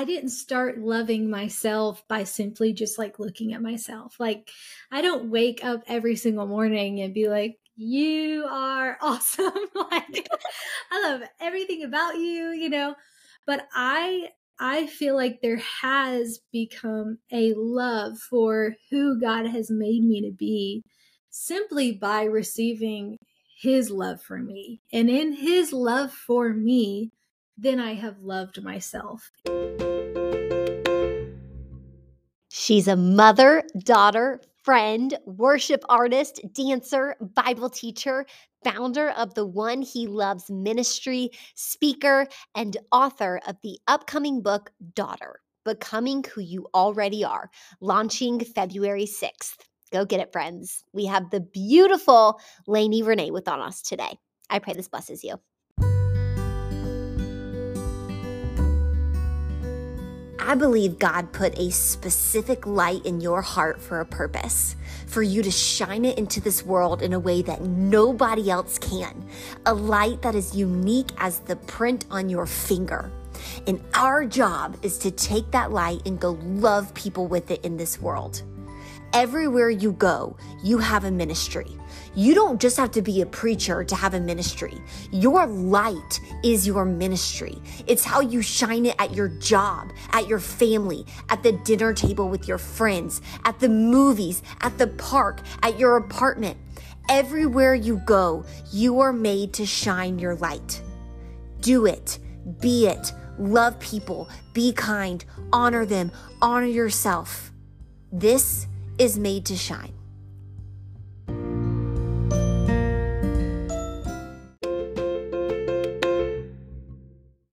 I didn't start loving myself by simply just like looking at myself. Like, I don't wake up every single morning and be like, you are awesome. Like, I love everything about you, you know, but I feel like there has become a love for who God has made me to be simply by receiving his love for me. And in his love for me, then I have loved myself. She's a mother, daughter, friend, worship artist, dancer, Bible teacher, founder of the One He Loves ministry, speaker, and author of the upcoming book, Daughter, Becoming Who You Already Are, launching February 6th. Go get it, friends. We have the beautiful Laney Rene with on us today. I pray this blesses you. I believe God put a specific light in your heart for a purpose, for you to shine it into this world in a way that nobody else can, a light that is unique as the print on your finger. And our job is to take that light and go love people with it in this world. Everywhere you go, you have a ministry. You don't just have to be a preacher to have a ministry. Your light is your ministry. It's how you shine it at your job, at your family, at the dinner table with your friends, at the movies, at the park, at your apartment. Everywhere you go, you are made to shine your light. Do it. Be it. Love people. Be kind. Honor them. Honor yourself. This is made to shine.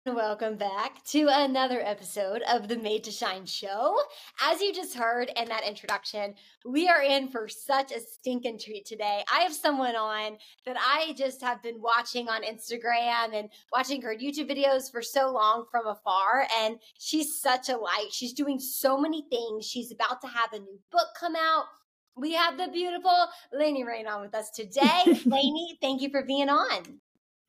Welcome back to another episode of the Made to Shine show. As you just heard in that introduction, we are in for such a stinking treat today. I have someone on that I just have been watching on Instagram and watching her YouTube videos for so long from afar, and she's such a light. She's doing so many things. She's about to have a new book come out. We have the beautiful Laney Rene on with us today. Laney, thank you for being on.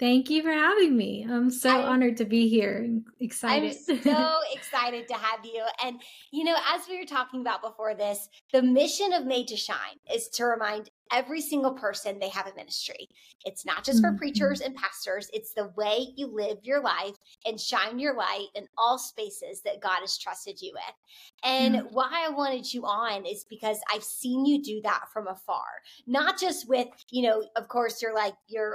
Thank you for having me. I'm so honored to be here. Excited. I'm so excited to have you. And, you know, as we were talking about before this, the mission of Made to Shine is to remind every single person they have a ministry. It's not just for preachers and pastors. It's the way you live your life and shine your light in all spaces that God has trusted you with. And why I wanted you on is because I've seen you do that from afar, not just with, you know, of course, you're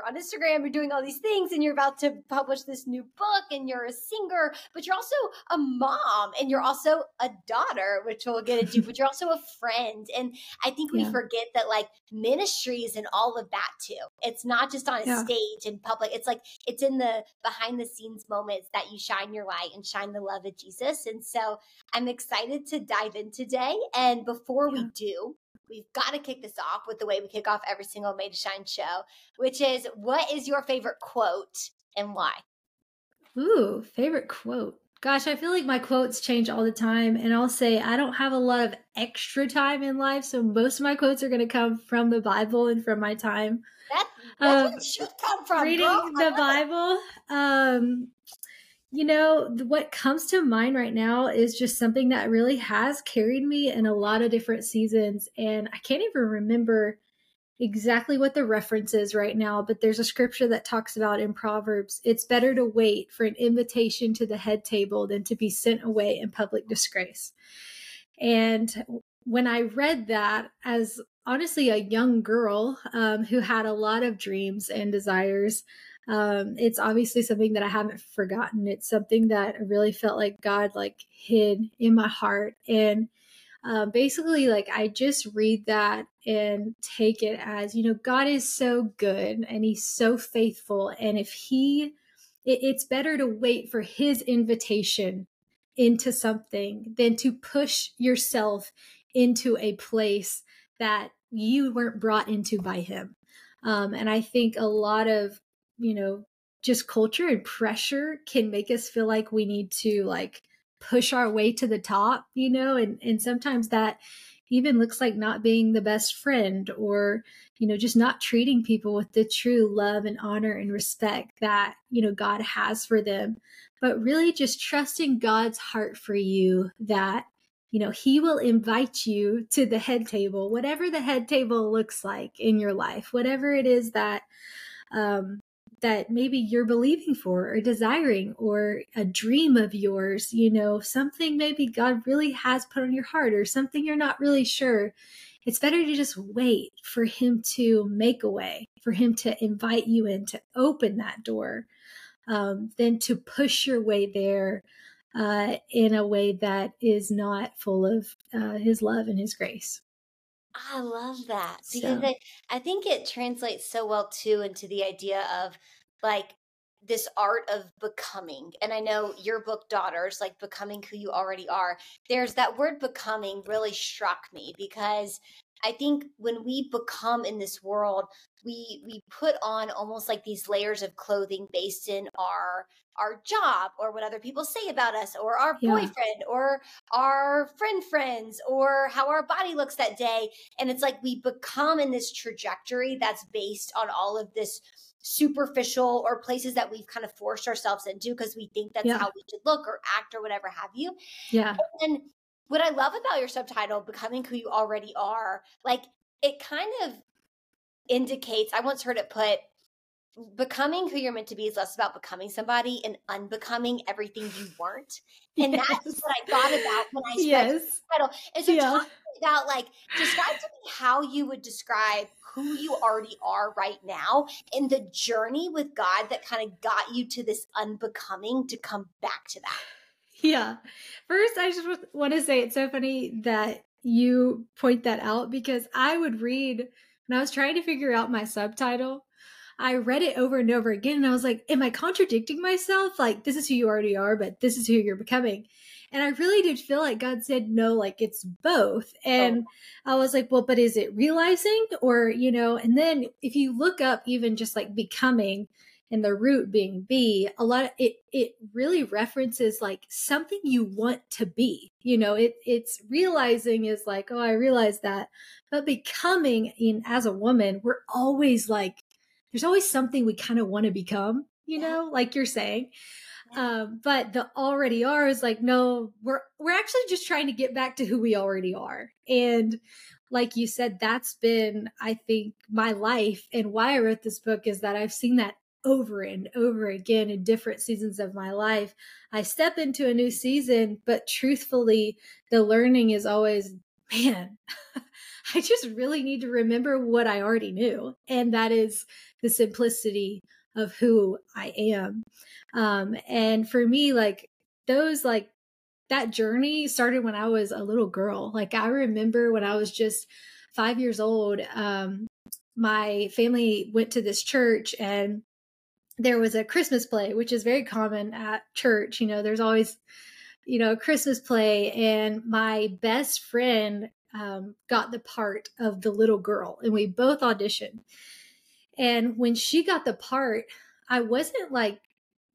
on Instagram, you're doing all these things and you're about to publish this new book and you're a singer, but you're also a mom and you're also a daughter, which we'll get into, but you're also a friend. And I think we forget that like ministries and all of that too. It's not just on a stage in public. It's like, it's in the behind the scenes moments that you shine your light and shine the love of Jesus. And so I'm excited to dive in today. And before we do, we've got to kick this off with the way we kick off every single Made to Shine show, which is, what is your favorite quote and why? Ooh, favorite quote. Gosh, I feel like my quotes change all the time, and I'll say I don't have a lot of extra time in life, so most of my quotes are going to come from the Bible and from my time. That's what it should come from. Reading the Bible. You know, what comes to mind right now is just something that really has carried me in a lot of different seasons, and I can't even remember exactly what the reference is right now, but there's a scripture that talks about in Proverbs, it's better to wait for an invitation to the head table than to be sent away in public disgrace. And when I read that as honestly a young girl who had a lot of dreams and desires, it's obviously something that I haven't forgotten. It's something that I really felt like God like hid in my heart. And basically, like, I just read that and take it as, you know, God is so good and he's so faithful. And if it's better to wait for his invitation into something than to push yourself into a place that you weren't brought into by him. And I think a lot of, you know, just culture and pressure can make us feel like we need to like push our way to the top, you know, and sometimes that even looks like not being the best friend or, you know, just not treating people with the true love and honor and respect that, you know, God has for them. but really just trusting God's heart for you that, you know, he will invite you to the head table, whatever the head table looks like in your life, whatever it is that, that maybe you're believing for or desiring or a dream of yours, you know, something maybe God really has put on your heart or something you're not really sure. It's better to just wait for him to make a way, for him to invite you in, to open that door, than to push your way there in a way that is not full of his love and his grace. I love that, because I think it translates so well too into the idea of like this art of becoming. And I know your book, Daughters, like Becoming Who You Already Are, there's that word becoming really struck me, because I think when we become in this world, we put on almost like these layers of clothing based in our job or what other people say about us or our boyfriend or our friends or how our body looks that day. And it's like we become in this trajectory that's based on all of this superficial or places that we've kind of forced ourselves into because we think that's how we should look or act or whatever have you. Yeah. And what I love about your subtitle, Becoming Who You Already Are, like it kind of indicates, I once heard it put, becoming who you're meant to be is less about becoming somebody and unbecoming everything you weren't. And that's what I thought about when I read the title. And so talking about like, describe to me how you would describe who you already are right now and the journey with God that kind of got you to this unbecoming to come back to that. Yeah. First, I just want to say it's so funny that you point that out, because I would read, when I was trying to figure out my subtitle, I read it over and over again. And I was like, am I contradicting myself? Like, this is who you already are, but this is who you're becoming. And I really did feel like God said, no, like it's both. And I was like, well, but is it realizing or, you know, and then if you look up even just like becoming and the root being be, a lot of it really references like something you want to be, you know, it's realizing is like, oh, I realized that, but becoming in as a woman, we're always like, there's always something we kind of want to become, you know, like you're saying. But the already are is like, no, we're actually just trying to get back to who we already are. And like you said, that's been, I think, my life and why I wrote this book is that I've seen that over and over again in different seasons of my life. I step into a new season, but truthfully, the learning is always, man, I just really need to remember what I already knew. And that is the simplicity of who I am. And for me, like those, like that journey started when I was a little girl. Like I remember when I was just 5 years old, my family went to this church and there was a Christmas play, which is very common at church. You know, there's always, you know, a Christmas play. And my best friend got the part of the little girl and we both auditioned. And when she got the part, I wasn't like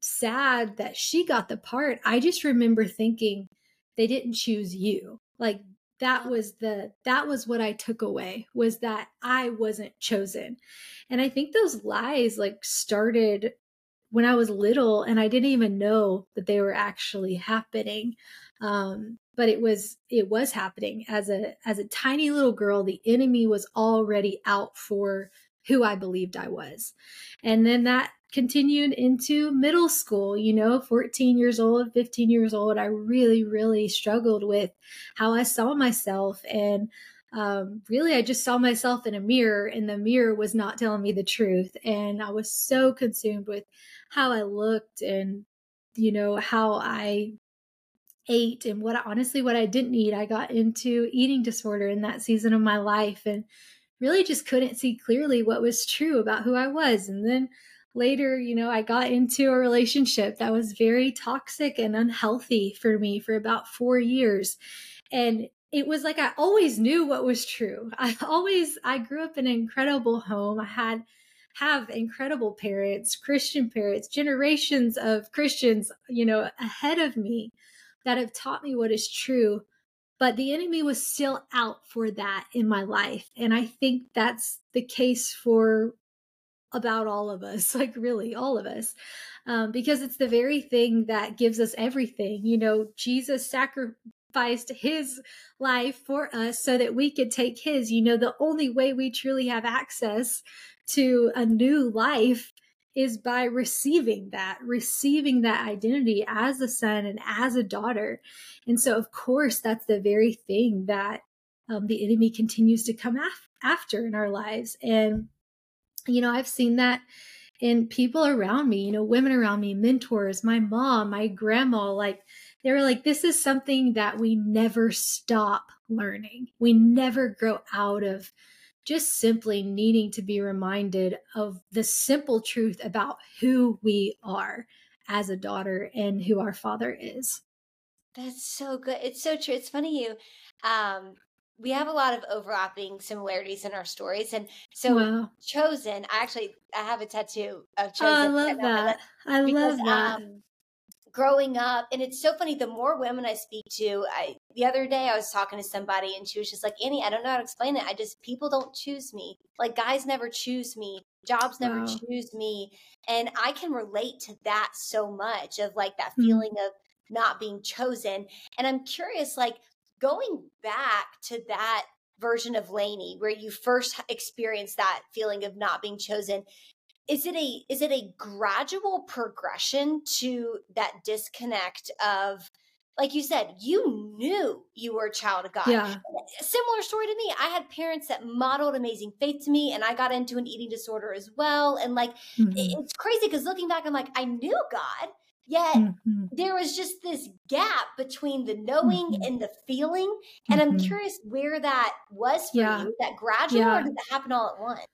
sad that she got the part. I just remember thinking they didn't choose you. Like that was what I took away, was that I wasn't chosen. And I think those lies like started when I was little and I didn't even know that they were actually happening. But it was happening as a tiny little girl. The enemy was already out for who I believed I was. And then that continued into middle school, you know, 14 years old, 15 years old. I really, really struggled with how I saw myself. And really, I just saw myself in a mirror and the mirror was not telling me the truth. And I was so consumed with how I looked and, you know, how I ate and what I didn't eat. I got into eating disorder in that season of my life and really just couldn't see clearly what was true about who I was. And then later, you know, I got into a relationship that was very toxic and unhealthy for me for about 4 years. And it was like, I always knew what was true. I grew up in an incredible home. I have incredible parents, Christian parents, generations of Christians, you know, ahead of me that have taught me what is true. But the enemy was still out for that in my life. And I think that's the case for about all of us, like really all of us, because it's the very thing that gives us everything. You know, Jesus sacrificed his life for us so that we could take his. You know, the only way we truly have access to a new life is by receiving that identity as a son and as a daughter. And so, of course, that's the very thing that the enemy continues to come after in our lives. And, you know, I've seen that in people around me, you know, women around me, mentors, my mom, my grandma, like they were like, this is something that we never stop learning. We never grow out of just simply needing to be reminded of the simple truth about who we are as a daughter and who our father is. That's so good. It's so true. It's funny you, we have a lot of overlapping similarities in our stories. And so wow. Chosen, I have a tattoo of Chosen. Oh, I love that. I love that. Growing up, and it's so funny, the more women I speak to, the other day I was talking to somebody and she was just like, Annie, I don't know how to explain it. People don't choose me. Like guys never choose me. Jobs never wow. choose me. And I can relate to that so much of like that feeling of not being chosen. And I'm curious, like, going back to that version of Laney, where you first experienced that feeling of not being chosen, is it a gradual progression to that disconnect of, like you said, you knew you were a child of God. Yeah. Similar story to me. I had parents that modeled amazing faith to me, and I got into an eating disorder as well. And like, it's crazy because looking back, I'm like, I knew God. Yet there was just this gap between the knowing and the feeling. And I'm curious where that was for you, that gradual, or did that happen all at once?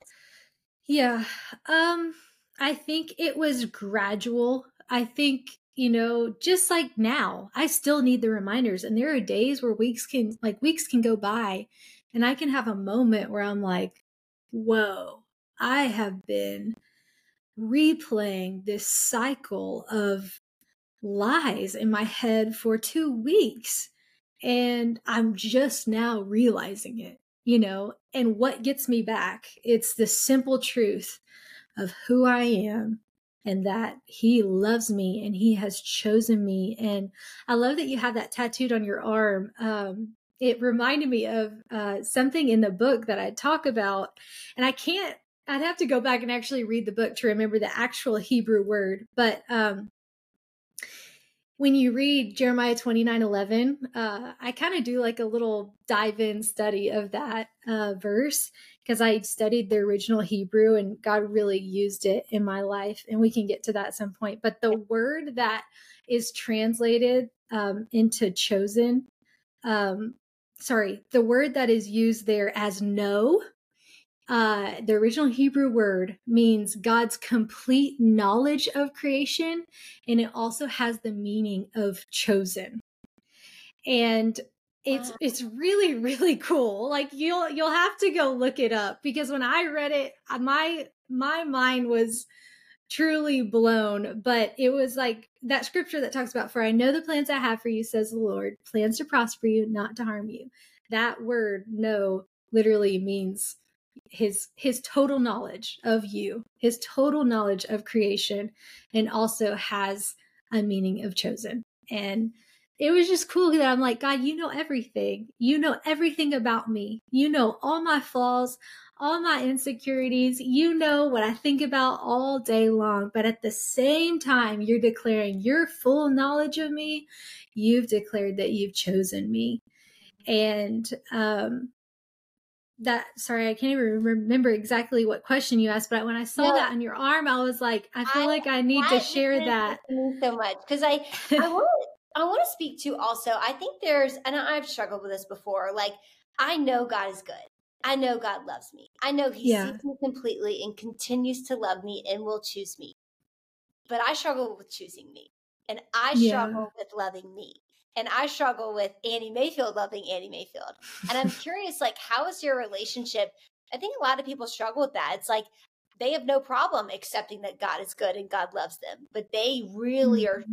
Yeah. I think it was gradual. I think, you know, just like now, I still need the reminders. And there are days where weeks can go by and I can have a moment where I'm like, whoa, I have been replaying this cycle of lies in my head for 2 weeks. And I'm just now realizing it, you know, and what gets me back, it's the simple truth of who I am and that he loves me and he has chosen me. And I love that you have that tattooed on your arm. It reminded me of something in the book that I talk about, and I'd have to go back and actually read the book to remember the actual Hebrew word. But when you read Jeremiah 29:11, I kind of do like a little dive-in study of that verse because I studied the original Hebrew and God really used it in my life. And we can get to that at some point. But the word that is translated into chosen, the word that is used there as no, the original Hebrew word means God's complete knowledge of creation, and it also has the meaning of chosen. And it's really, really cool. Like you'll have to go look it up because when I read it, my mind was truly blown, but it was like that scripture that talks about, for I know the plans I have for you, says the Lord, plans to prosper you, not to harm you. That word, no, literally means his total knowledge of you, his total knowledge of creation, and also has a meaning of chosen. And it was just cool that I'm like, God, you know everything. You know everything about me. You know all my flaws, all my insecurities. You know what I think about all day long. But at the same time, you're declaring your full knowledge of me. You've declared that you've chosen me. And, I can't even remember exactly what question you asked, but when I saw that on your arm, I was like, I feel like I need to share that so much. Cause I want to speak to also, I think and I've struggled with this before. Like, I know God is good. I know God loves me. I know he sees me completely and continues to love me and will choose me, but I struggle with choosing me and I struggle with loving me. And I struggle with Annie Mayfield loving Annie Mayfield. And I'm curious, like, how is your relationship? I think a lot of people struggle with that. It's like they have no problem accepting that God is good and God loves them, but they really are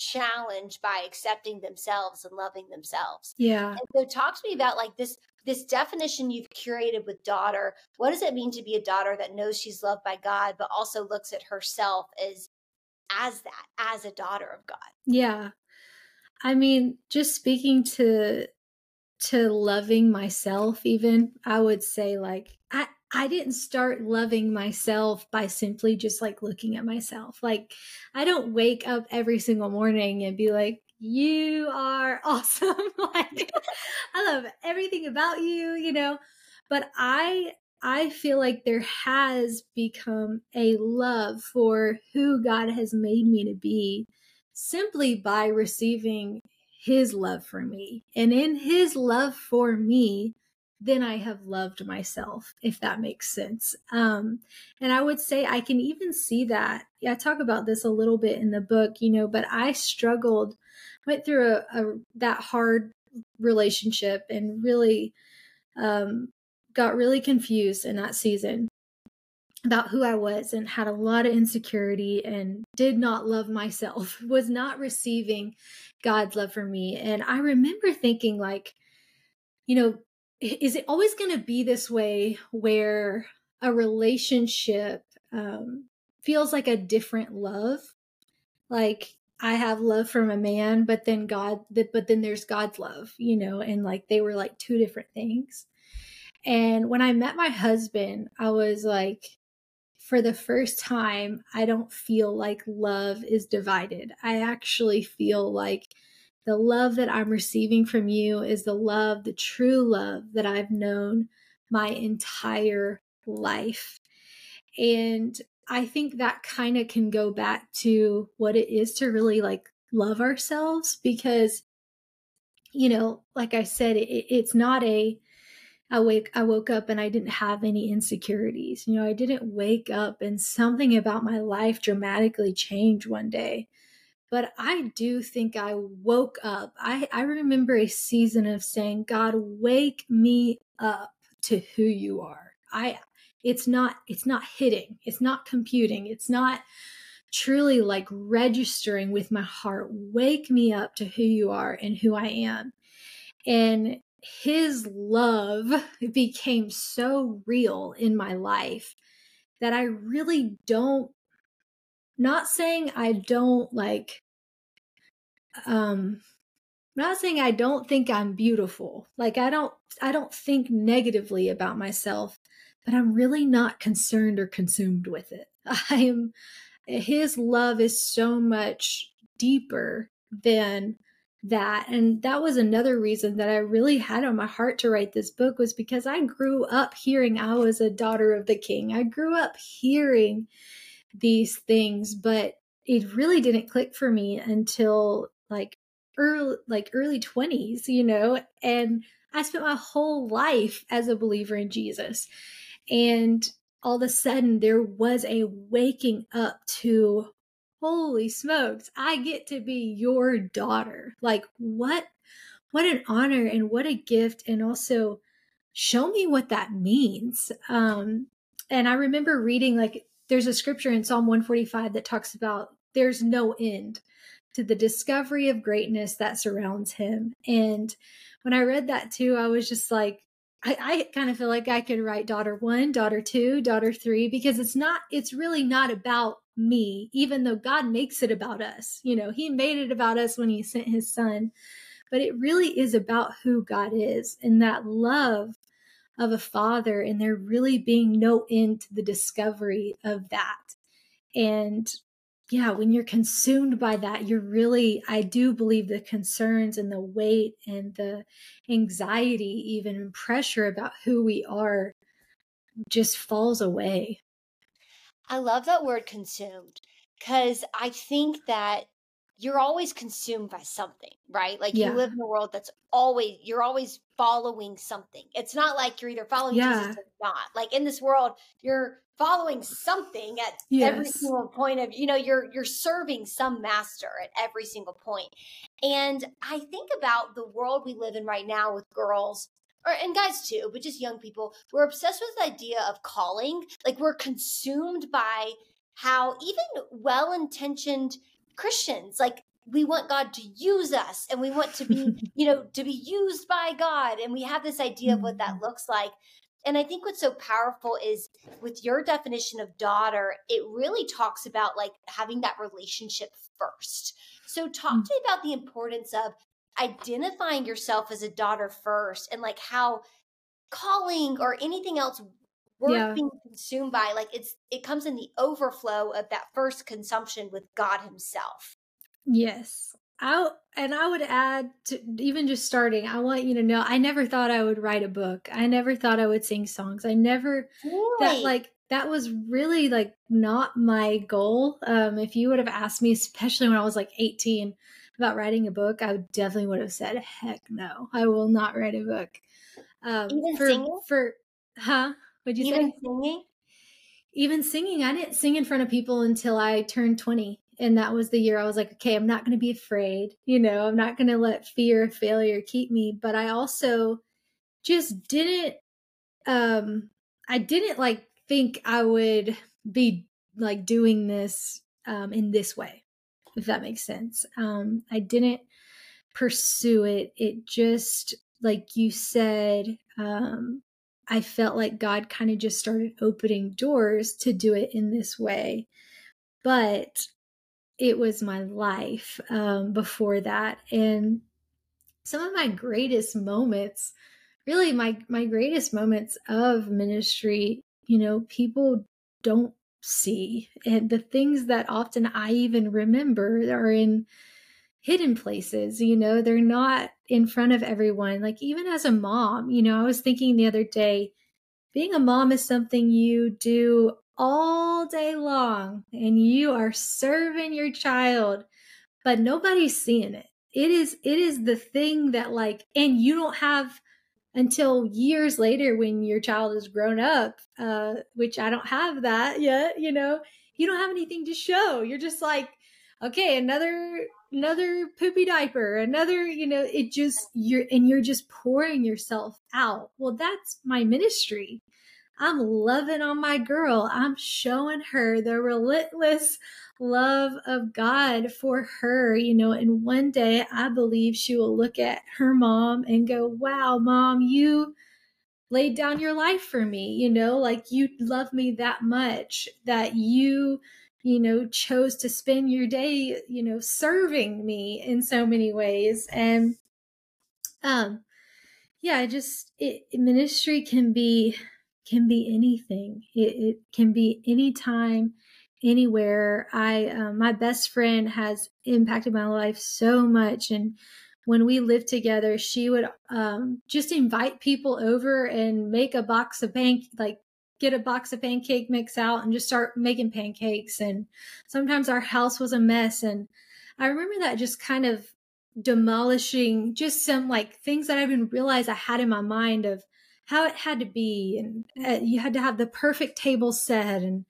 challenged by accepting themselves and loving themselves. Yeah. And so talk to me about like this definition you've curated with daughter. What does it mean to be a daughter that knows she's loved by God, but also looks at herself as a daughter of God? Yeah. I mean, just speaking to loving myself, even, I would say like, I didn't start loving myself by simply just like looking at myself. Like, I don't wake up every single morning and be like, you are awesome. Like, I love everything about you, you know, but I feel like there has become a love for who God has made me to be simply by receiving his love for me. And in his love for me, then I have loved myself, if that makes sense. And I would say I can even see that. Yeah, I talk about this a little bit in the book, you know, but I struggled, went through that hard relationship and really got really confused in that season about who I was and had a lot of insecurity and did not love myself, was not receiving God's love for me. And I remember thinking like, you know, is it always going to be this way where a relationship feels like a different love? Like I have love from a man, but then there's God's love, you know, and like they were like two different things. And when I met my husband, I was like, for the first time, I don't feel like love is divided. I actually feel like the love that I'm receiving from you is the love, the true love that I've known my entire life. And I think that kind of can go back to what it is to really like love ourselves, because, you know, like I said, it's not I woke up and I didn't have any insecurities. You know, I didn't wake up and something about my life dramatically changed one day. But I do think I woke up. I remember a season of saying, God, wake me up to who you are. It's not hitting. It's not computing. It's not truly like registering with my heart. Wake me up to who you are and who I am. And his love became so real in my life that I really don't, not saying I don't like, not saying I don't think I'm beautiful. Like I don't think negatively about myself, but I'm really not concerned or consumed with it. His love is so much deeper than that. And that was another reason that I really had on my heart to write this book, was because I grew up hearing I was a daughter of the King. I grew up hearing these things, but it really didn't click for me until early 20s, you know, and I spent my whole life as a believer in Jesus. And all of a sudden there was a waking up to, holy smokes, I get to be your daughter. Like what an honor and what a gift. And also show me what that means. And I remember reading like, there's a scripture in Psalm 145 that talks about there's no end to the discovery of greatness that surrounds him. And when I read that too, I was just like, I kind of feel like I could write Daughter 1, Daughter 2, Daughter 3, because it's really not about me, even though God makes it about us. You know, he made it about us when he sent his son, but it really is about who God is and that love of a father, and there really being no end to the discovery of that. And yeah, when you're consumed by that, you're really, I do believe the concerns and the weight and the anxiety, even and pressure about who we are just falls away. I love that word consumed, because I think that you're always consumed by something, right? Like yeah. You live in a world that's always, you're always following something. It's not like you're either following Jesus or not. Like in this world, you're following something at every single point of, you know, you're serving some master at every single point. And I think about the world we live in right now with girls, and guys too, but just young people, we're obsessed with the idea of calling. Like we're consumed by how even well-intentioned Christians, like we want God to use us, and we want to be, to be used by God. And we have this idea of what that looks like. And I think what's so powerful is with your definition of daughter, it really talks about like having that relationship first. So talk to me about the importance of identifying yourself as a daughter first, and like how calling or anything else we're being consumed by, like it comes in the overflow of that first consumption with God himself. Yes. I would add to even just starting, I want you to know, I never thought I would write a book. I never thought I would sing songs. I never, that was really like not my goal. If you would have asked me, especially when I was like 18 about writing a book, I definitely would have said, heck no, I will not write a book. Even singing? Would you say? Singing? Even singing. I didn't sing in front of people until I turned 20. And that was the year I was like, okay, I'm not going to be afraid. I'm not going to let fear of failure keep me. But I also just didn't, I didn't like think I would be like doing this in this way, if that makes sense. I didn't pursue it. It just, like you said, I felt like God kind of just started opening doors to do it in this way. But it was my life before that. And some of my greatest moments, really my greatest moments of ministry, people don't see. And the things that often I even remember are in hidden places, they're not in front of everyone. Like even as a mom, I was thinking the other day, being a mom is something you do all day long, and you are serving your child, but nobody's seeing it. It is the thing that and you don't have until years later when your child is grown up, which I don't have that yet, you don't have anything to show. You're just like, okay, another poopy diaper, another, it just, you're just pouring yourself out. Well, that's my ministry. I'm loving on my girl. I'm showing her the relentless love of God for her, and one day I believe she will look at her mom and go, wow, mom, you laid down your life for me, you love me that much that you, chose to spend your day, serving me in so many ways. And, ministry can be anything. It can be anytime, anywhere. My best friend has impacted my life so much. And when we lived together, she would just invite people over and make a box of get a box of pancake mix out and just start making pancakes. And sometimes our house was a mess. And I remember that just kind of demolishing just some things that I didn't realize I had in my mind of how it had to be. And you had to have the perfect table set and,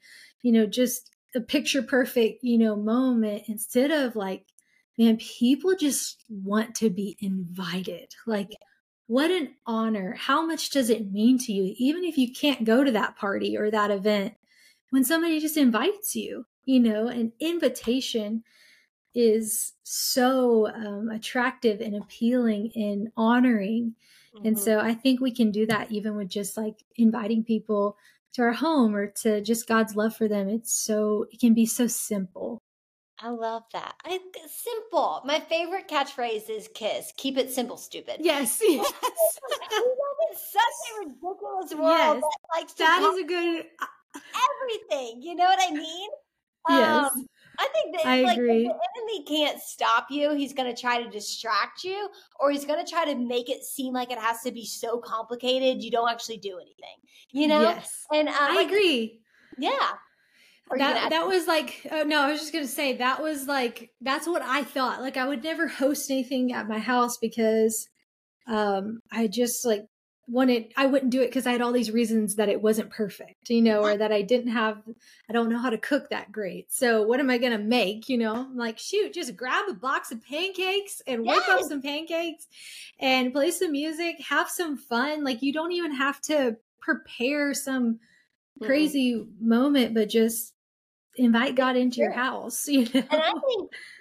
just a picture perfect, moment, instead of man, people just want to be invited. What an honor. How much does it mean to you? Even if you can't go to that party or that event, when somebody just invites you, an invitation is so attractive and appealing and honoring. And so I think we can do that even with just inviting people to our home or to just God's love for them. It can be so simple. I love that. Simple. My favorite catchphrase is KISS. Keep it simple, stupid. Yes. Yes. It's such a ridiculous world. Yes. That is a good. Everything. You know what I mean? Yes. I think that I agree. If the enemy can't stop you, he's going to try to distract you, or he's going to try to make it seem like it has to be so complicated you don't actually do anything, Yes. And I agree. Yeah. That was oh no, I was just going to say that was that's what I thought. I would never host anything at my house because I just I wouldn't do it because I had all these reasons that it wasn't perfect, or that I don't know how to cook that great. So what am I going to make? I'm shoot, just grab a box of pancakes and whip up some pancakes and play some music, have some fun. You don't even have to prepare some crazy moment, but just invite God into your house, you know? And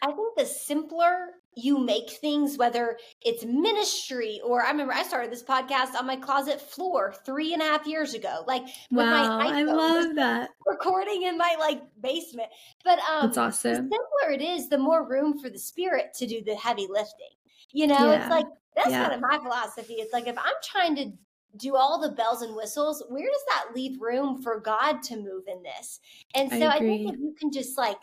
I think the simpler you make things, whether it's ministry or I remember I started this podcast on my closet floor 3.5 years ago, like with my iPhone, I love that, recording in my like basement. But it's awesome. The simpler it is, the more room for the Spirit to do the heavy lifting. You know, it's like that's kind of my philosophy. It's like if I'm trying to do all the bells and whistles, where does that leave room for God to move in this? And so I think if you can just like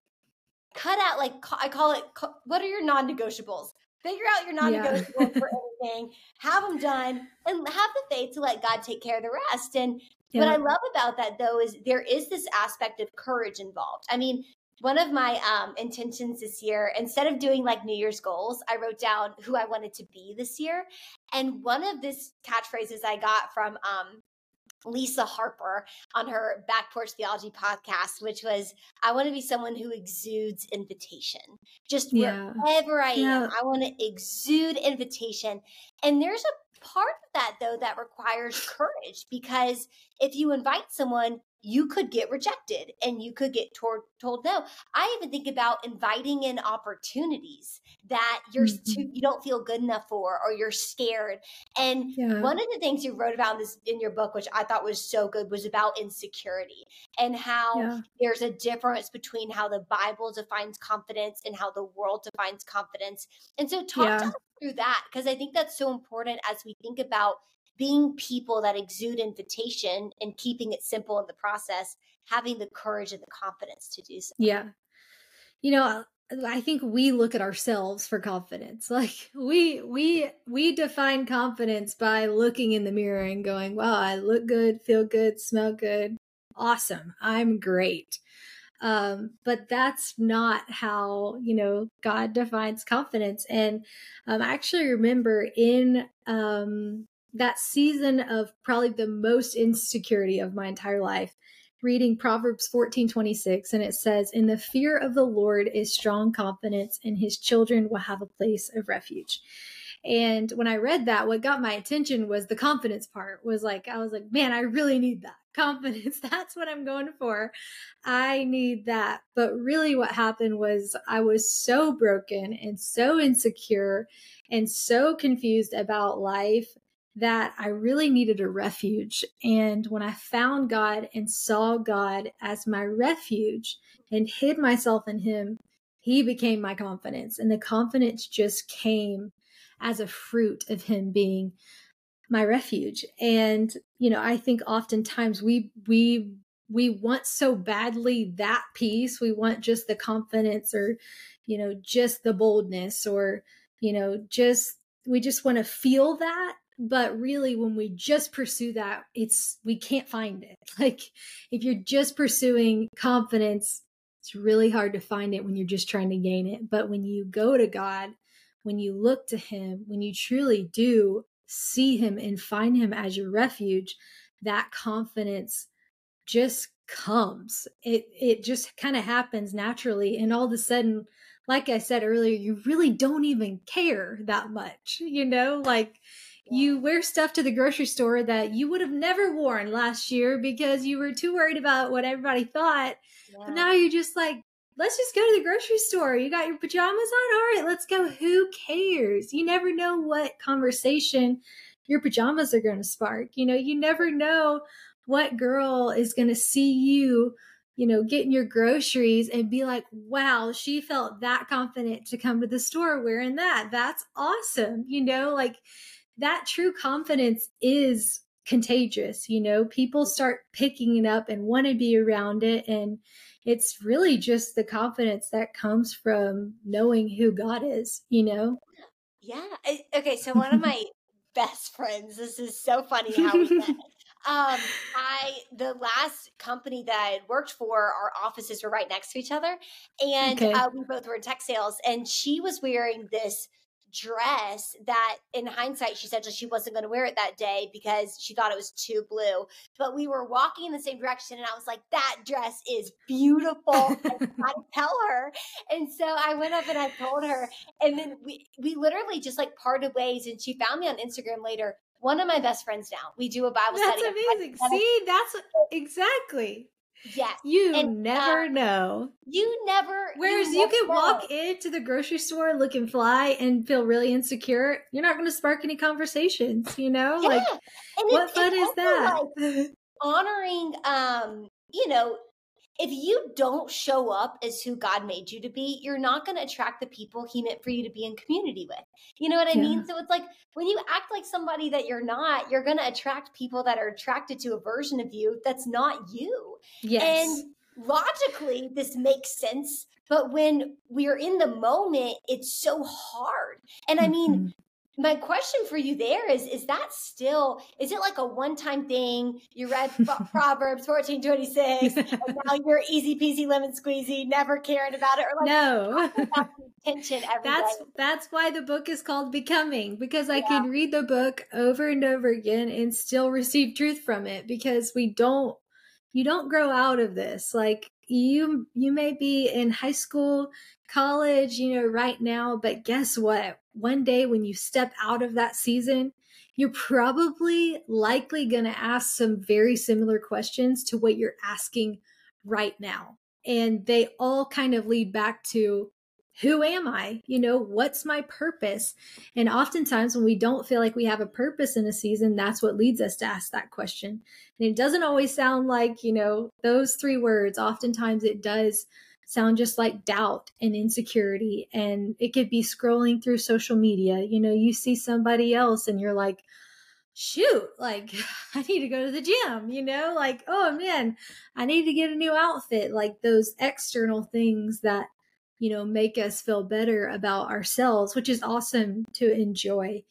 cut out, like I call it, what are your non-negotiables? Figure out your non-negotiables for everything, have them done, and have the faith to let God take care of the rest. And what I love about that though is there is this aspect of courage involved. I mean, one of my intentions this year, instead of doing like New Year's goals, I wrote down who I wanted to be this year. And one of these catchphrases I got from Lisa Harper on her Back Porch Theology podcast, which was, I want to be someone who exudes invitation. Just wherever I am, I want to exude invitation. And there's a part of that, though, that requires courage, because if you invite someone, you could get rejected and you could get told no. I even think about inviting in opportunities that you're you don't feel good enough for, or you're scared. And one of the things you wrote about this in your book, which I thought was so good, was about insecurity and how there's a difference between how the Bible defines confidence and how the world defines confidence. And so talk to us through that, because I think that's so important as we think about being people that exude invitation and keeping it simple in the process, having the courage and the confidence to do so. Yeah. You know, I think we look at ourselves for confidence. Like we define confidence by looking in the mirror and going, wow, I look good, feel good, smell good. Awesome. I'm great. But that's not how, you know, God defines confidence. And I actually remember in, that season of probably the most insecurity of my entire life, reading Proverbs 14:26, and it says, "In the fear of the Lord is strong confidence, and his children will have a place of refuge." And when I read that, what got my attention was the confidence part. I was like, man, I really need that confidence. That's what I'm going for. I need that. But really what happened was I was so broken and so insecure and so confused about life that I really needed a refuge. And when I found God and saw God as my refuge and hid myself in him, he became my confidence. And the confidence just came as a fruit of him being my refuge. And, you know, I think oftentimes we want so badly that peace. We want just the confidence, or, you know, just the boldness, or, you know, we just want to feel that. But really, when we just pursue that, we can't find it. Like if you're just pursuing confidence, it's really hard to find it when you're just trying to gain it. But when you go to God, when you look to him, when you truly do see him and find him as your refuge, that confidence just comes. It just kind of happens naturally. And all of a sudden, like I said earlier, you really don't even care that much, you know, like you wear stuff to the grocery store that you would have never worn last year because you were too worried about what everybody thought. But now you're just like, let's just go to the grocery store. You got your pajamas on? All right, let's go. Who cares? You never know what conversation your pajamas are going to spark. You know, you never know what girl is going to see you, you know, getting your groceries and be like, wow, she felt that confident to come to the store wearing that. That's awesome. You know, like, that true confidence is contagious. You know, people start picking it up and want to be around it. And it's really just the confidence that comes from knowing who God is, you know? Yeah. Okay. So one of my best friends, this is so funny how we met. The last company that I had worked for, our offices were right next to each other. And we both were in tech sales, and she was wearing this dress that in hindsight, she said she wasn't going to wear it that day because she thought it was too blue, but we were walking in the same direction. And I was like, that dress is beautiful. I tell her. And so I went up and I told her, and then we literally just like parted ways. And she found me on Instagram later. One of my best friends now, we do a Bible study. That's amazing. See, that's exactly. Yes. You never know. You never. Whereas you can walk into the grocery store looking fly and feel really insecure. You're not going to spark any conversations, you know? Yeah. Like, and what fun is that? Like honoring, you know, if you don't show up as who God made you to be, you're not going to attract the people he meant for you to be in community with. You know what I mean? So it's like when you act like somebody that you're not, you're going to attract people that are attracted to a version of you that's not you. Yes. And logically, this makes sense. But when we're in the moment, it's so hard. And I mean, my question for you there is that still, is it like a one-time thing? You read Proverbs 14:26, and now you're easy peasy lemon squeezy, never caring about it. Or like, no, that's why the book is called Becoming, because I can read the book over and over again and still receive truth from it, because you don't grow out of this. Like you may be in high school, college, you know, right now, but guess what? One day when you step out of that season, you're likely going to ask some very similar questions to what you're asking right now. And they all kind of lead back to, who am I? You know, what's my purpose? And oftentimes when we don't feel like we have a purpose in a season, that's what leads us to ask that question. And it doesn't always sound like, you know, those three words. Oftentimes it does sound just like doubt and insecurity. And it could be scrolling through social media. You know, you see somebody else and you're like, shoot, like I need to go to the gym, you know, like, oh man, I need to get a new outfit. Like those external things that, you know, make us feel better about ourselves, which is awesome to enjoy,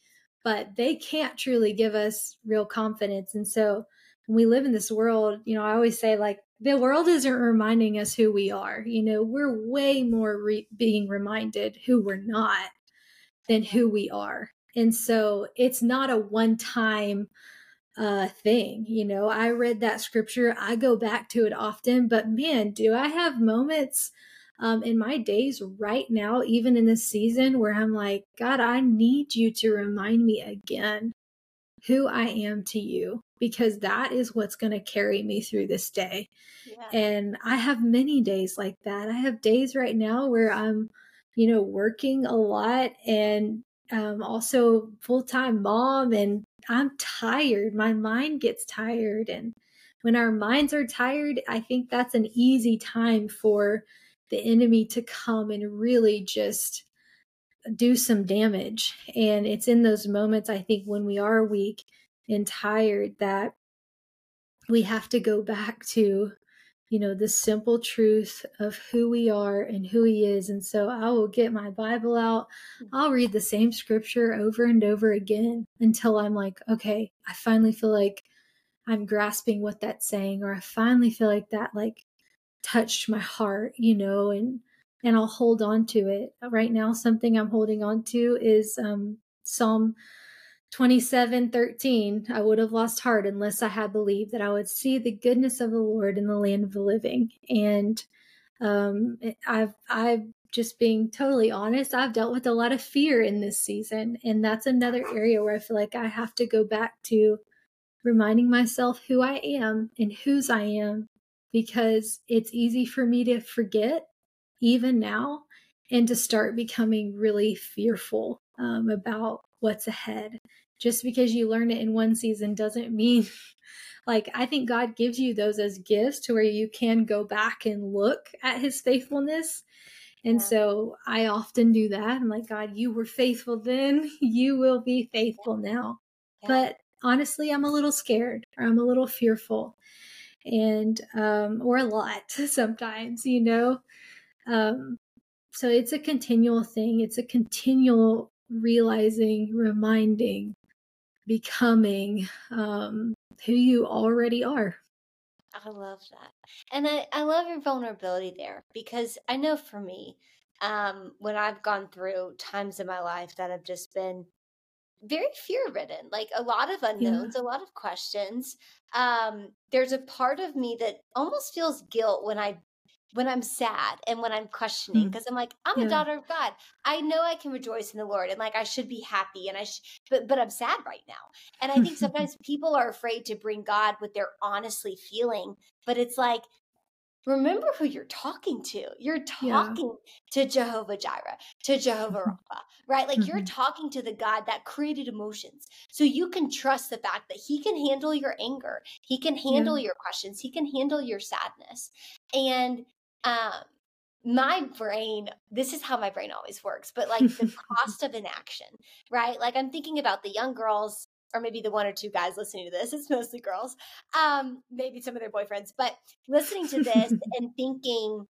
but they can't truly give us real confidence. And so when we live in this world, you know, I always say like, the world isn't reminding us who we are. You know, we're way more being reminded who we're not than who we are. And so it's not a one-time thing. You know, I read that scripture. I go back to it often, but man, do I have moments in my days right now, even in this season, where I'm like, God, I need you to remind me again who I am to you, because that is what's going to carry me through this day. Yeah. And I have many days like that. I have days right now where I'm, you know, working a lot and also full-time mom, and I'm tired. My mind gets tired. And when our minds are tired, I think that's an easy time for the enemy to come and really just do some damage. And it's in those moments, I think, when we are weak and tired, that we have to go back to, you know, the simple truth of who we are and who he is. And so I will get my Bible out. I'll read the same scripture over and over again until I'm like, okay, I finally feel like I'm grasping what that's saying, or I finally feel like that like touched my heart, you know, and I'll hold on to it. Right now, something I'm holding on to is Psalm 27:13. I would have lost heart unless I had believed that I would see the goodness of the Lord in the land of the living. And I've just being totally honest, I've dealt with a lot of fear in this season. And that's another area where I feel like I have to go back to reminding myself who I am and whose I am, because it's easy for me to forget even now, and to start becoming really fearful about what's ahead. Just because you learn it in one season doesn't mean, like, I think God gives you those as gifts to where you can go back and look at his faithfulness. And so I often do that. I'm like, God, you were faithful then, you will be faithful now. Yeah. But honestly, I'm a little scared, or I'm a little fearful, and, or a lot sometimes, you know? So it's a continual thing. It's a continual realizing, reminding, becoming, who you already are. I love that. And I love your vulnerability there, because I know for me, when I've gone through times in my life that have just been very fear-ridden, like a lot of unknowns, a lot of questions. There's a part of me that almost feels guilt when I'm sad and when I'm questioning, because I'm like, I'm a daughter of God. I know I can rejoice in the Lord, and like, I should be happy, and but I'm sad right now. And I think sometimes people are afraid to bring God what they're honestly feeling, but it's like, remember who you're talking to. You're talking to Jehovah Jireh, to Jehovah Rapha, right? Like you're talking to the God that created emotions. So you can trust the fact that he can handle your anger. He can handle your questions. He can handle your sadness. And my brain, this is how my brain always works, but like the cost of inaction, right? Like I'm thinking about the young girls, or maybe the one or two guys listening to this, it's mostly girls, maybe some of their boyfriends, but listening to this and thinking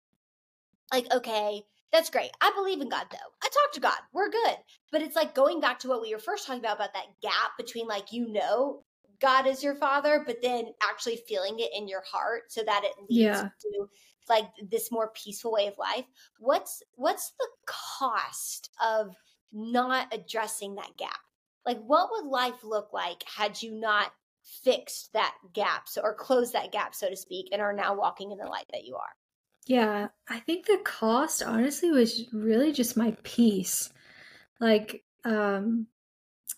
like, okay, that's great. I believe in God though. I talk to God. We're good. But it's like going back to what we were first talking about that gap between like, you know, God is your father, but then actually feeling it in your heart so that it leads to like this more peaceful way of life. What's the cost of not addressing that gap? Like, what would life look like had you not fixed that gap or closed that gap, so to speak, and are now walking in the light that you are? Yeah, I think the cost, honestly, was really just my peace. Like, in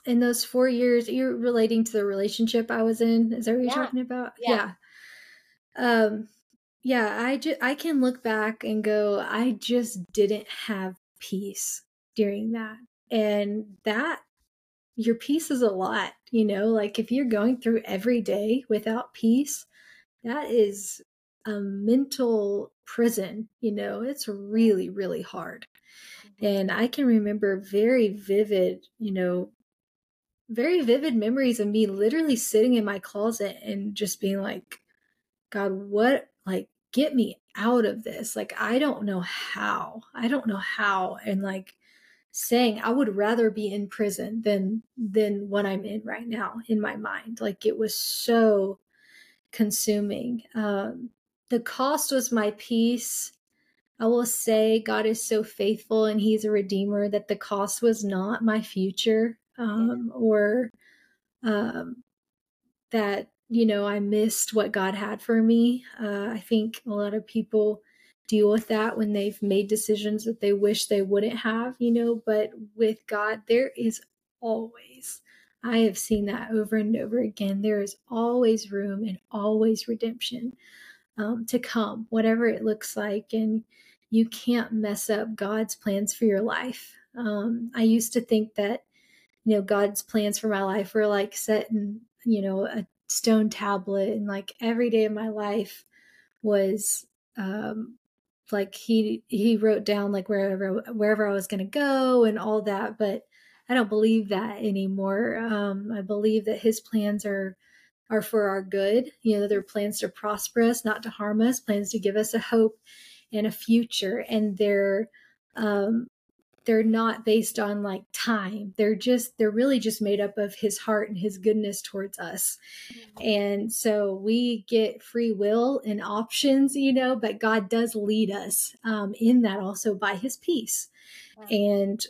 those 4 years, you're relating to the relationship I was in. Is that what you're talking about? Yeah. I can look back and go, I just didn't have peace during that. And that, your peace is a lot, you know, like if you're going through every day without peace, that is a mental prison, you know, it's really, really hard. And I can remember very vivid memories of me literally sitting in my closet and just being like, God, what, like, get me out of this. Like, I don't know how. And like, saying I would rather be in prison than what I'm in right now in my mind. Like it was so consuming. The cost was my peace. I will say God is so faithful and he's a redeemer that the cost was not my future, that, you know, I missed what God had for me. I think a lot of people deal with that when they've made decisions that they wish they wouldn't have, you know, but with God, there is always, I have seen that over and over again. There is always room and always redemption to come, whatever it looks like. And you can't mess up God's plans for your life. I used to think that, you know, God's plans for my life were like set in, you know, a stone tablet, and like every day of my life was, like he wrote down like wherever I was going to go and all that, but I don't believe that anymore. I believe that his plans are for our good. You know, they're plans to prosper us, not to harm us, plans to give us a hope and a future. And they're not based on like time. They're really just made up of his heart and his goodness towards us. And so we get free will and options, you know, but God does lead us in that also by his peace. Wow. And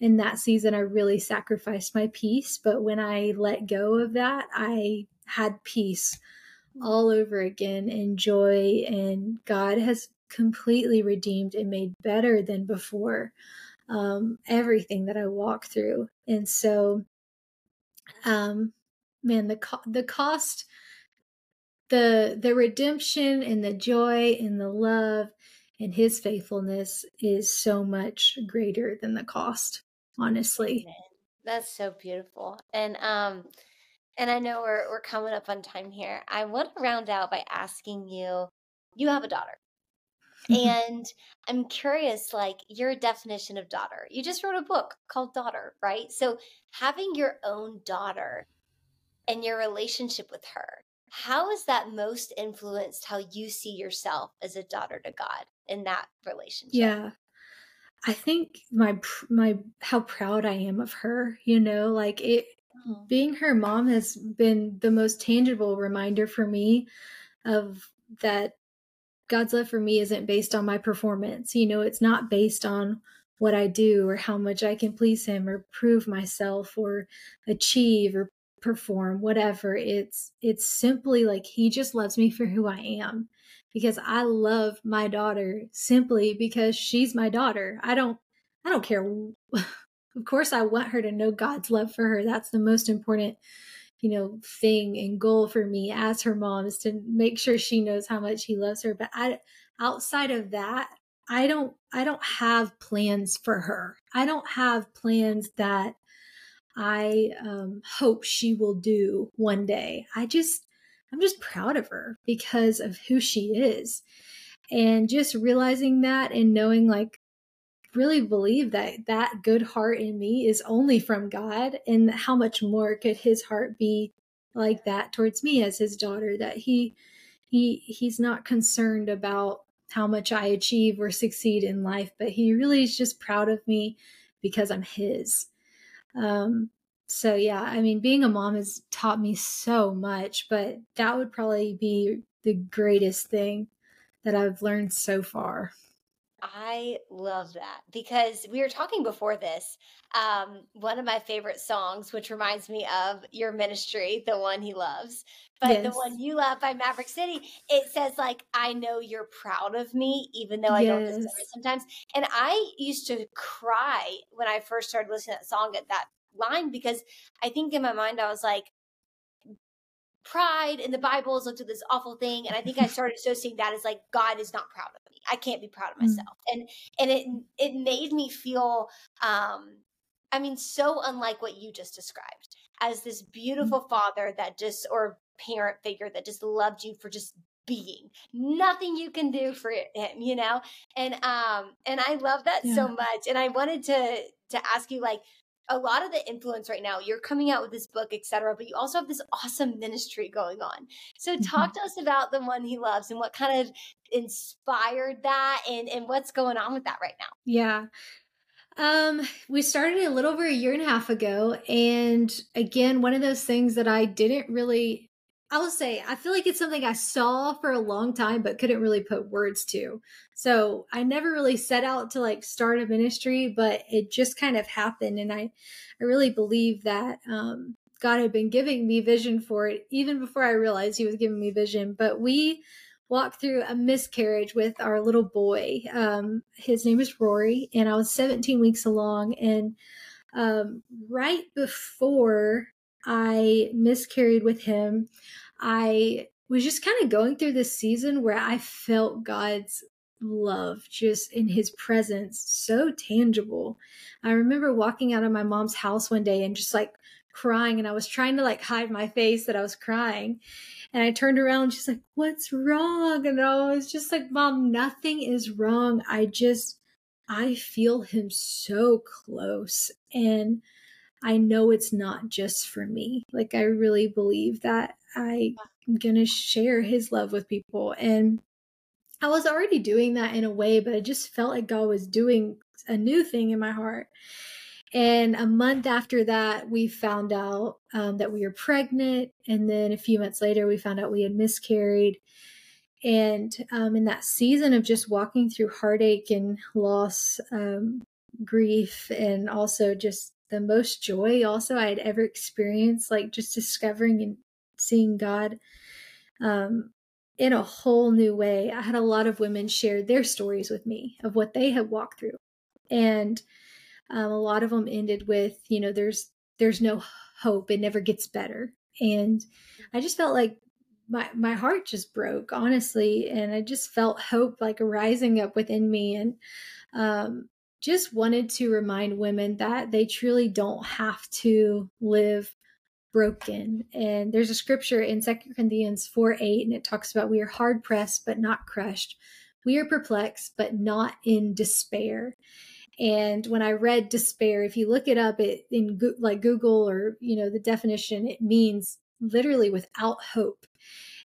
in that season, I really sacrificed my peace. But when I let go of that, I had peace all over again and joy. And God has completely redeemed and made better than before everything that I walked through. And so, man, the cost, the redemption and the joy and the love and his faithfulness is so much greater than the cost, honestly. Amen. That's so beautiful. And I know we're coming up on time here. I want to round out by asking you, you have a daughter. And I'm curious, like your definition of daughter, you just wrote a book called Daughter, right? So having your own daughter and your relationship with her, how has that most influenced how you see yourself as a daughter to God in that relationship? Yeah. I think my how proud I am of her, you know, like it, being her mom has been the most tangible reminder for me of that. God's love for me isn't based on my performance. You know, it's not based on what I do or how much I can please him or prove myself or achieve or perform, whatever. It's simply like he just loves me for who I am, because I love my daughter simply because she's my daughter. I don't care. Of course I want her to know God's love for her. That's the most important thing and goal for me as her mom is to make sure she knows how much he loves her. But outside of that, I don't have plans for her. I don't have plans that I hope she will do one day. I'm just proud of her because of who she is. And just realizing that and knowing, really believe that good heart in me is only from God, and how much more could his heart be like that towards me as his daughter, that he's not concerned about how much I achieve or succeed in life, but he really is just proud of me because I'm his. So yeah, being a mom has taught me so much, but that would probably be the greatest thing that I've learned so far. I love that, because we were talking before this, one of my favorite songs, which reminds me of your ministry, The One He Loves, but yes. The One You Love by Maverick City, it says I know you're proud of me, even though I don't deserve it sometimes. And I used to cry when I first started listening to that song at that line, because I think in my mind, I was pride in the Bible is looked at this awful thing. And I think I started associating that as God is not proud of me. I can't be proud of myself. And it made me feel, so unlike what you just described, as this beautiful father that just, or parent figure that just loved you for just being, nothing you can do for him, and I love that so much. And I wanted to ask you, a lot of the influence right now, you're coming out with this book, et cetera, but you also have this awesome ministry going on. So talk to us about The One He Loves and what kind of inspired that and what's going on with that right now. Yeah. We started a little over a year and a half ago. And again, one of those things that I feel like it's something I saw for a long time, but couldn't really put words to. So I never really set out to start a ministry, but it just kind of happened. And I really believe that God had been giving me vision for it even before I realized he was giving me vision. But we walked through a miscarriage with our little boy. His name is Rory, and I was 17 weeks along. And right before I miscarried with him, I was just kind of going through this season where I felt God's love just in his presence so tangible. I remember walking out of my mom's house one day and just crying, and I was trying to hide my face that I was crying, and I turned around and she's like, "What's wrong?" And I was just like, "Mom, nothing is wrong. I feel him so close, and I know it's not just for me. I really believe that I'm going to share his love with people." And I was already doing that in a way, but I just felt like God was doing a new thing in my heart. And a month after that, we found out that we were pregnant. And then a few months later, we found out we had miscarried. And in that season of just walking through heartache and loss, grief, and also just the most joy also I had ever experienced, just discovering and seeing God in a whole new way. I had a lot of women share their stories with me of what they had walked through. And a lot of them ended with, there's no hope. It never gets better. And I just felt like my heart just broke, honestly. And I just felt hope rising up within me, and just wanted to remind women that they truly don't have to live broken. And there's a scripture in 2 Corinthians 4:8, and it talks about, "We are hard pressed, but not crushed. We are perplexed, but not in despair." And when I read despair, if you look it up in Google or, the definition, it means literally without hope.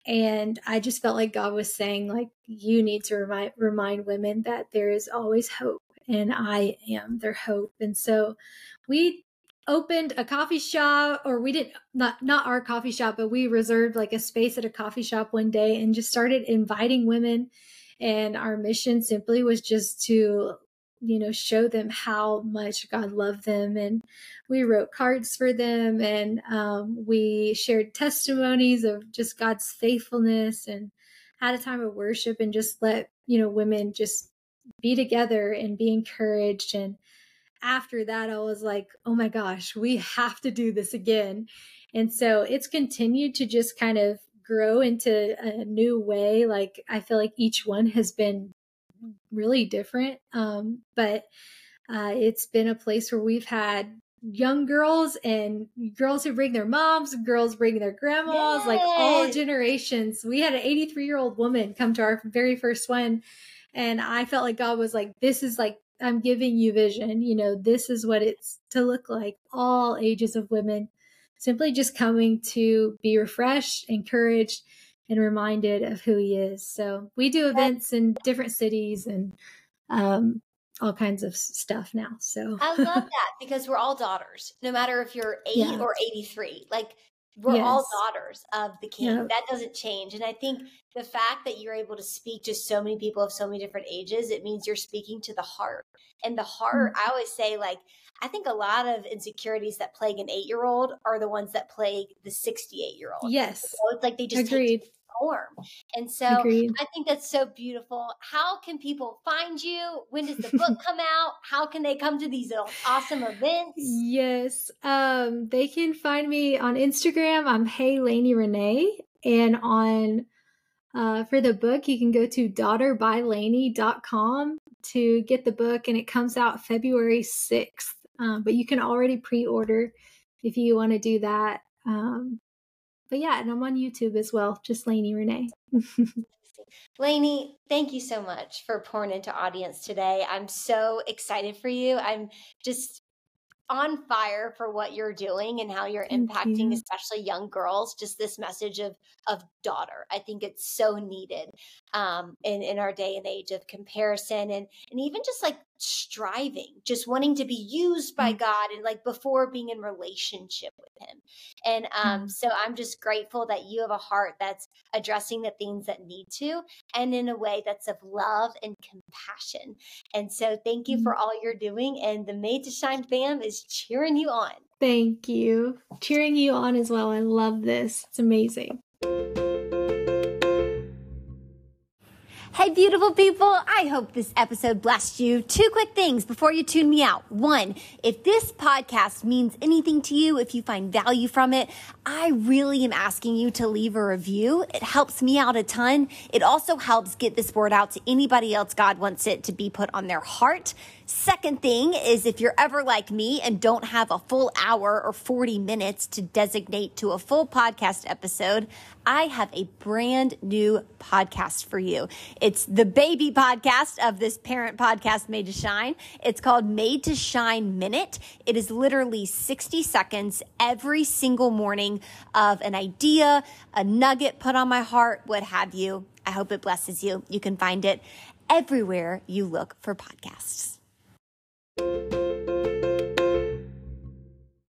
And I just felt like God was saying, you need to remind women that there is always hope, and I am their hope. And so we opened a coffee shop, or we didn't, not our coffee shop, but we reserved a space at a coffee shop one day and just started inviting women. And our mission simply was just to, show them how much God loved them. And we wrote cards for them, and we shared testimonies of just God's faithfulness, and had a time of worship, and just let, women just be together and be encouraged. And after that, I was like, oh my gosh, we have to do this again. And so it's continued to just kind of grow into a new way. Like, I feel like each one has been really different. But it's been a place where we've had young girls and girls who bring their moms, girls bring their grandmas, like all generations. We had an 83-year-old woman come to our very first one. And I felt like God was like, this is like, I'm giving you vision. You know, this is what it's to look like. All ages of women simply just coming to be refreshed, encouraged, and reminded of who He is. So we do events in different cities and all kinds of stuff now. So I love that, because we're all daughters, no matter if you're 8 or 83, like we're all daughters of the King. Yep. That doesn't change. And I think the fact that you're able to speak to so many people of so many different ages, it means you're speaking to the heart. And the heart, I always say, like, I think a lot of insecurities that plague an 8-year-old are the ones that plague the 68-year-old. Yes. So it's like they just take form. And so I think that's so beautiful. How can people find you? When does the book come out? How can they come to these awesome events? Yes. They can find me on Instagram. I'm Hey Laney Rene. And on for the book, you can go to daughterbylani.com to get the book, and it comes out February 6th. But you can already pre-order if you want to do that. But yeah, and I'm on YouTube as well, just Laney Rene. Laney, thank you so much for pouring into audience today. I'm so excited for you. I'm just on fire for what you're doing and how you're impacting, especially young girls, just this message of daughter. I think it's so needed in our day and age of comparison and even just like striving, just wanting to be used by God and like before being in relationship with Him. And so I'm just grateful that you have a heart that's addressing the things that need to, and in a way that's of love and compassion. And so thank you for all you're doing. And the Made to Shine fam is cheering you on. Thank you. Cheering you on as well. I love this. It's amazing. Hey, beautiful people. I hope this episode blessed you. Two quick things before you tune me out. One, if this podcast means anything to you, if you find value from it, I really am asking you to leave a review. It helps me out a ton. It also helps get this word out to anybody else God wants it to be put on their heart. Second thing is, if you're ever like me and don't have a full hour or 40 minutes to designate to a full podcast episode, I have a brand new podcast for you. It's the baby podcast of this parent podcast, Made to Shine. It's called Made to Shine Minute. It is literally 60 seconds every single morning of an idea, a nugget put on my heart, what have you. I hope it blesses you. You can find it everywhere you look for podcasts. Thank you.